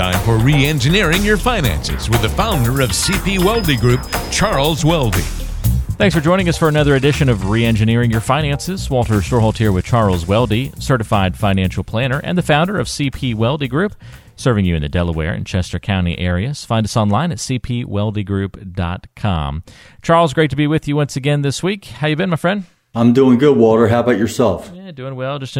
time for re-engineering your finances with the founder of CP Weldy Group, Charles Weldy. Thanks for joining us for another edition of Re-Engineering Your Finances. Walter Storholt here with Charles Weldy, certified financial planner and the founder of CP Weldy Group, serving you in the Delaware and Chester County areas. Find us online at cpweldygroup.com. Charles, great to be with you once again this week. How you been, my friend? I'm doing good, Walter. How about yourself? Yeah, doing well. Just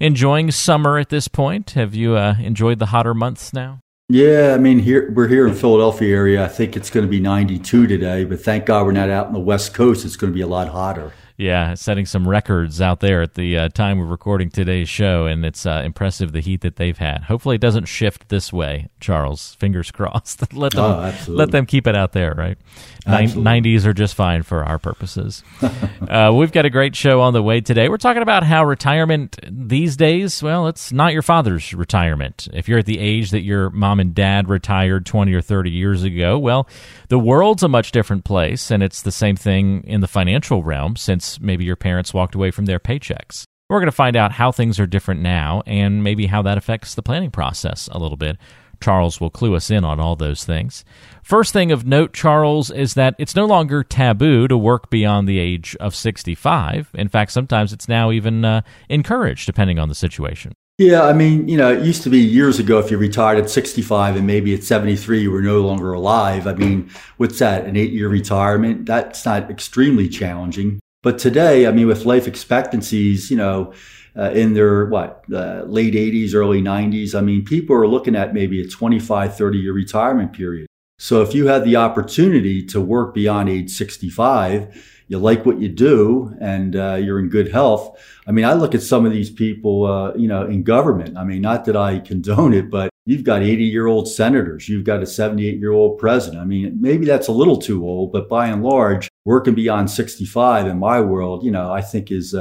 enjoying summer at this point. Have you enjoyed the hotter months now? Yeah, I mean, we're here in Philadelphia area. I think it's going to be 92 today, but thank God we're not out on the West Coast. It's going to be a lot hotter. Yeah, setting some records out there at the time we're recording today's show, and it's impressive the heat that they've had. Hopefully it doesn't shift this way, Charles. Fingers crossed. Let them keep it out there, right? 90s are just fine for our purposes. We've got a great show on the way today. We're talking about how retirement these days, well, it's not your father's retirement. If you're at the age that your mom and dad retired 20 or 30 years ago, well, the world's a much different place, and it's the same thing in the financial realm since maybe your parents walked away from their paychecks. We're going to find out how things are different now and maybe how that affects the planning process a little bit. Charles will clue us in on all those things. First thing of note, Charles, is that it's no longer taboo to work beyond the age of 65. In fact, sometimes it's now even encouraged, depending on the situation. Yeah, I mean, you know, it used to be years ago if you retired at 65 and maybe at 73 you were no longer alive. I mean, what's that, an 8-year retirement? That's not extremely challenging. But today, I mean, with life expectancies, you know, in their, late 80s, early 90s. I mean, people are looking at maybe a 25, 30-year retirement period. So if you had the opportunity to work beyond age 65, you like what you do, and you're in good health. I mean, I look at some of these people, in government. I mean, not that I condone it, but you've got 80-year-old senators. You've got a 78-year-old president. I mean, maybe that's a little too old, but by and large, working beyond 65 in my world, you know, I think is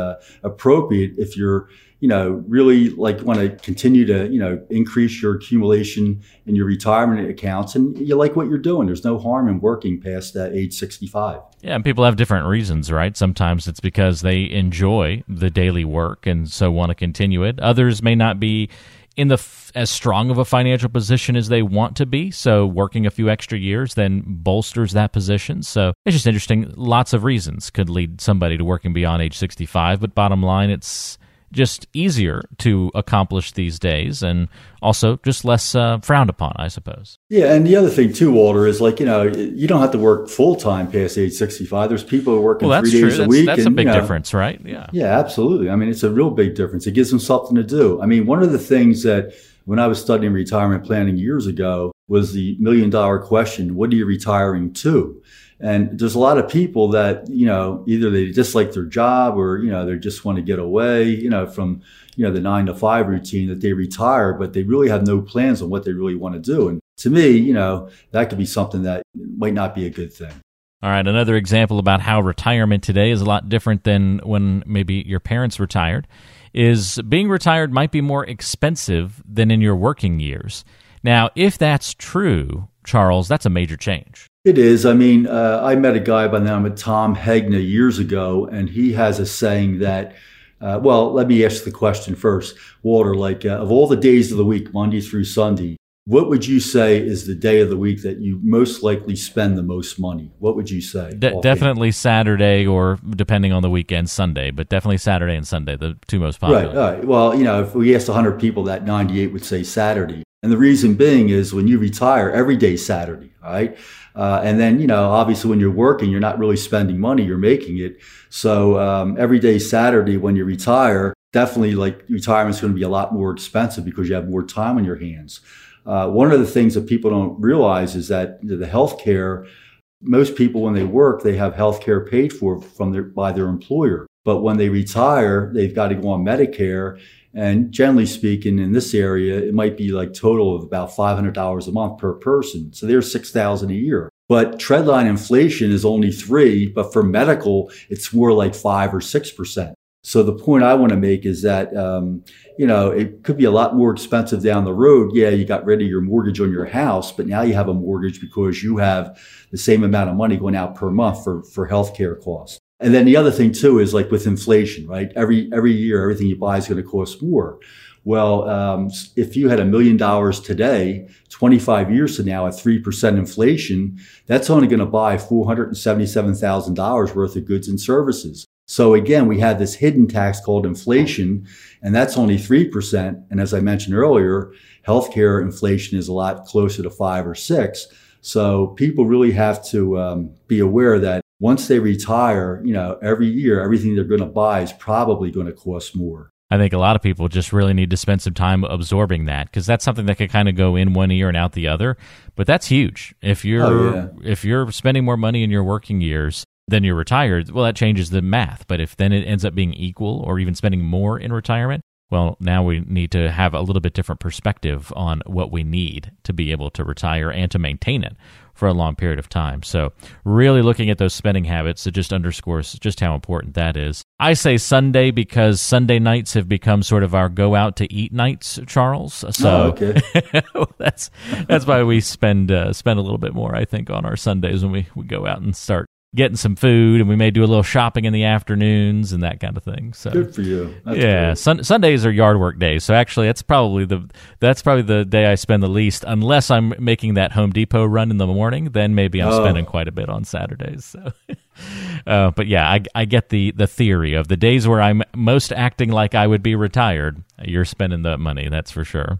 appropriate if you're, you know, really want to continue to, you know, increase your accumulation in your retirement accounts and you like what you're doing. There's no harm in working past age 65. Yeah, and people have different reasons, right? Sometimes it's because they enjoy the daily work and so want to continue it. Others may not be in the as strong of a financial position as they want to be, so working a few extra years then bolsters that position. So it's just interesting. Lots of reasons could lead somebody to working beyond age 65, but bottom line, it's just easier to accomplish these days and also just less frowned upon, I suppose. Yeah, and the other thing too, Walter, is you don't have to work full-time past age 65. There's people who work 3 days a week. That's a big difference, right? Yeah. Yeah, absolutely. I mean, it's a real big difference. It gives them something to do. I mean, one of the things that when I was studying retirement planning years ago was the million-dollar question, what are you retiring to? And there's a lot of people that, you know, either they dislike their job or, you know, they just want to get away, you know, from, you know, the 9-to-5 routine that they retire, but they really have no plans on what they really want to do. And to me, you know, that could be something that might not be a good thing. All right, another example about how retirement today is a lot different than when maybe your parents retired is being retired might be more expensive than in your working years. Now, if that's true, Charles, that's a major change. It is. I mean, I met a guy by the name of Tom Hegna years ago, and he has a saying that, let me ask the question first, Walter, of all the days of the week, Monday through Sunday, what would you say is the day of the week that you most likely spend the most money? What would you say? Definitely Saturday, or depending on the weekend, Sunday, but definitely Saturday and Sunday, the two most popular. Right. Well, you know, if we asked 100 people that, 98 would say Saturday. And the reason being is when you retire, every day is Saturday, right? And then, you know, obviously when you're working, you're not really spending money, you're making it. So every day Saturday when you retire, definitely retirement's going to be a lot more expensive because you have more time on your hands. One of the things that people don't realize is that the healthcare, most people when they work, they have healthcare paid for by their employer. But when they retire, they've got to go on Medicare. And generally speaking, in this area, it might be total of about $500 a month per person. So there's $6,000 a year. But treadline inflation is only 3%, but for medical, it's more like 5 or 6%. So the point I want to make is that, it could be a lot more expensive down the road. Yeah, you got rid of your mortgage on your house, but now you have a mortgage because you have the same amount of money going out per month for healthcare costs. And then the other thing too is with inflation, right? Every year, everything you buy is going to cost more. Well, if you had $1 million today, 25 years from now at 3% inflation, that's only going to buy $477,000 worth of goods and services. So again, we have this hidden tax called inflation, and that's only 3%. And as I mentioned earlier, healthcare inflation is a lot closer to 5 or 6. So people really have to be aware that once they retire, you know, every year, everything they're going to buy is probably going to cost more. I think a lot of people just really need to spend some time absorbing that, because that's something that could kind of go in one ear and out the other. But that's huge. If you're spending more money in your working years than you're retired, well, that changes the math. But if then it ends up being equal or even spending more in retirement, well, now we need to have a little bit different perspective on what we need to be able to retire and to maintain it for a long period of time. So really looking at those spending habits, it just underscores just how important that is. I say Sunday because Sunday nights have become sort of our go out to eat nights, Charles. So that's why we spend a little bit more, I think, on our Sundays when we go out and start getting some food, and we may do a little shopping in the afternoons and that kind of thing. So good for you. That's great. Sundays are yard work days. So actually, that's probably the day I spend the least, unless I'm making that Home Depot run in the morning. Then maybe I'm spending quite a bit on Saturdays. So, but yeah, I get the theory of the days where I'm most acting like I would be retired. You're spending the money, that's for sure.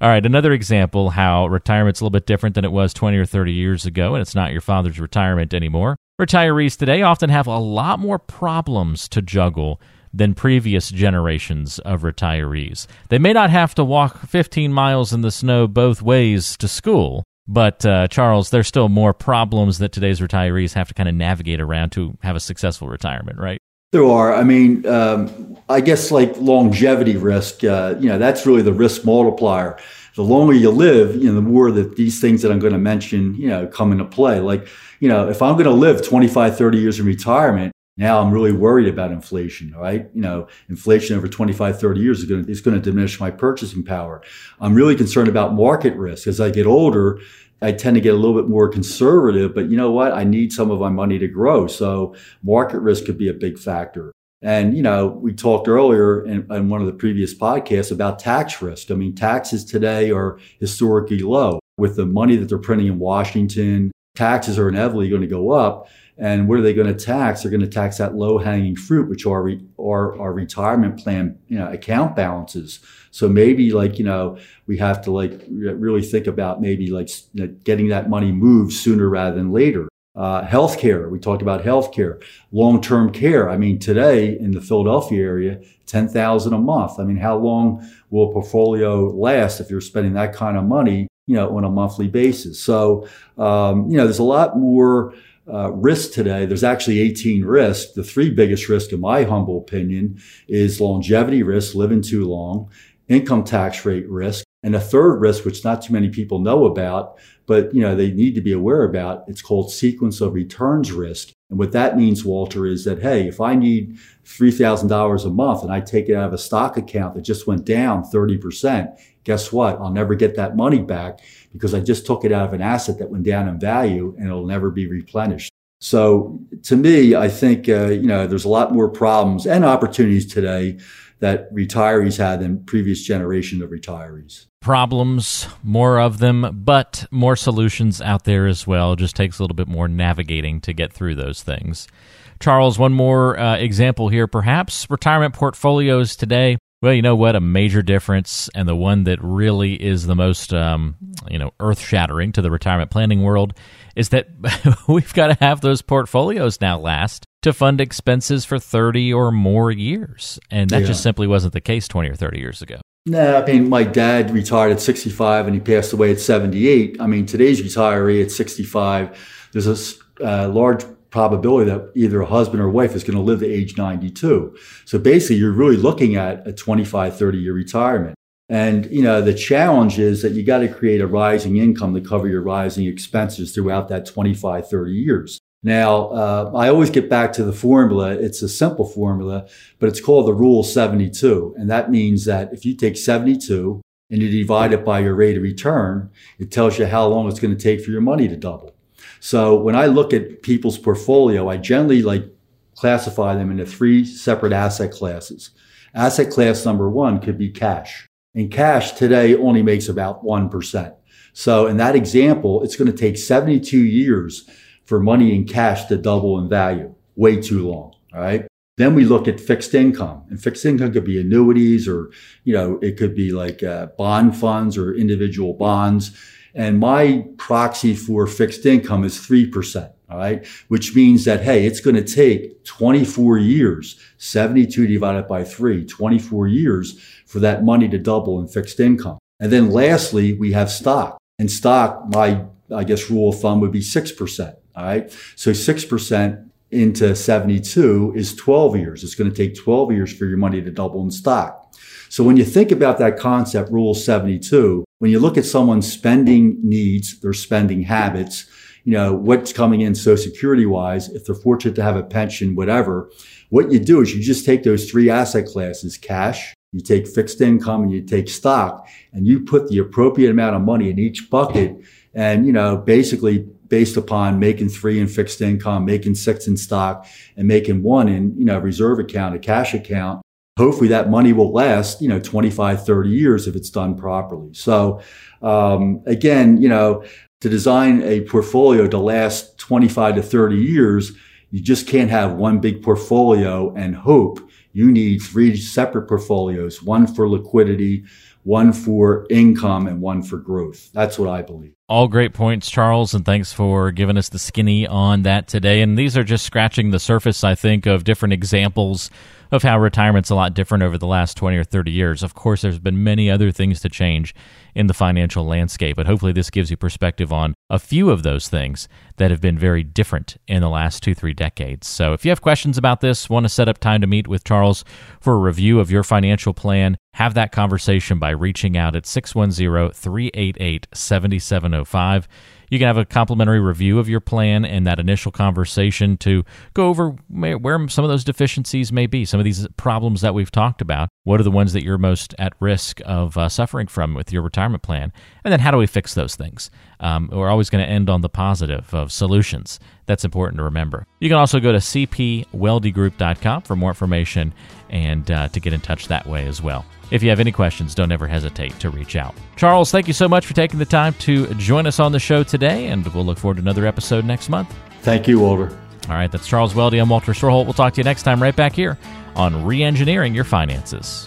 All right, another example how retirement's a little bit different than it was 20 or 30 years ago, and it's not your father's retirement anymore. Retirees today often have a lot more problems to juggle than previous generations of retirees. They may not have to walk 15 miles in the snow both ways to school, but Charles, there's still more problems that today's retirees have to kind of navigate around to have a successful retirement, right? There are. I mean, I guess like longevity risk, that's really the risk multiplier. The longer you live, the more that these things that I'm going to mention, come into play. Like, if I'm going to live 25, 30 years in retirement, now I'm really worried about inflation, right? Inflation over 25, 30 years is going to diminish my purchasing power. I'm really concerned about market risk. As I get older, I tend to get a little bit more conservative, but you know what? I need some of my money to grow. So market risk could be a big factor. And, we talked earlier in one of the previous podcasts about tax risk. I mean, taxes today are historically low. With the money that they're printing in Washington, taxes are inevitably going to go up. And what are they going to tax? They're going to tax that low-hanging fruit, which are our retirement plan, account balances. So maybe we have to really think about getting that money moved sooner rather than later. Healthcare. We talked about healthcare, long-term care. I mean, today in the Philadelphia area, $10,000 a month. I mean, how long will a portfolio last if you're spending that kind of money, on a monthly basis? So, there's a lot more risk today. There's actually 18 risks. The 3 biggest risks, in my humble opinion, is longevity risk, living too long, income tax rate risk, and a third risk, which not too many people know about, but they need to be aware about. It's called sequence of returns risk. And what that means, Walter, is that, hey, if I need $3,000 a month and I take it out of a stock account that just went down 30%, guess what? I'll never get that money back because I just took it out of an asset that went down in value and it'll never be replenished. So to me, I think, there's a lot more problems and opportunities today that retirees had than previous generation of retirees. Problems, more of them, but more solutions out there as well. It just takes a little bit more navigating to get through those things. Charles, one more example here, perhaps. Retirement portfolios today. Well, you know what? A major difference, and the one that really is the most, earth-shattering to the retirement planning world, is that we've got to have those portfolios now last to fund expenses for 30 or more years. And that just simply wasn't the case 20 or 30 years ago. No, I mean, my dad retired at 65 and he passed away at 78. I mean, today's retiree at 65, there's a large probability that either a husband or wife is going to live to age 92. So basically, you're really looking at a 25, 30-year retirement. And, the challenge is that you got to create a rising income to cover your rising expenses throughout that 25, 30 years. Now, I always get back to the formula. It's a simple formula, but it's called the Rule of 72. And that means that if you take 72 and you divide it by your rate of return, it tells you how long it's going to take for your money to double. So when I look at people's portfolio, I generally classify them into 3 separate asset classes. Asset class number 1 could be cash. and cash today only makes about 1%. So in that example, it's going to take 72 years for money in cash to double in value. Way too long. All right. Then we look at fixed income, and fixed income could be annuities, or, you know, it could be like bond funds or individual bonds. And my proxy for fixed income is 3%. All right. Which means that, hey, it's going to take 24 years, 72 divided by 3, 24 years for that money to double in fixed income. And then lastly, we have stock. And stock, my, I guess, rule of thumb would be 6%. All right. So 6% into 72 is 12 years. It's going to take 12 years for your money to double in stock. So when you think about that concept, rule 72, when you look at someone's spending needs, their spending habits, you know, what's coming in Social Security wise, if they're fortunate to have a pension, whatever, what you do is you just take those three asset classes, cash, you take fixed income, and you take stock, and you put the appropriate amount of money in each bucket. And, you know, basically based upon making 3 in fixed income, making 6 in stock, and making 1 in, you know, reserve account, a cash account, hopefully that money will last, you know, 25, 30 years if it's done properly. So, again, you know, to design a portfolio to last 25 to 30 years, you just can't have one big portfolio and hope. You need 3 separate portfolios, one for liquidity, one for income, and one for growth. That's what I believe. All great points, Charles, and thanks for giving us the skinny on that today. And these are just scratching the surface, I think, of different examples of how retirement's a lot different over the last 20 or 30 years. Of course, there's been many other things to change in the financial landscape, but hopefully this gives you perspective on a few of those things that have been very different in the last 2-3 decades. So if you have questions about this, want to set up time to meet with Charles for a review of your financial plan, have that conversation by reaching out at 610-388-7700. You can have a complimentary review of your plan and that initial conversation to go over where some of those deficiencies may be, some of these problems that we've talked about. What are the ones that you're most at risk of suffering from with your retirement plan? And then how do we fix those things? We're always going to end on the positive of solutions. That's important to remember. You can also go to cpweldygroup.com for more information and to get in touch that way as well. If you have any questions, don't ever hesitate to reach out. Charles, thank you so much for taking the time to join us on the show today, and we'll look forward to another episode next month. Thank you, Walter. All right, that's Charles Weldy. I'm Walter Storholt. We'll talk to you next time right back here on Reengineering Your Finances.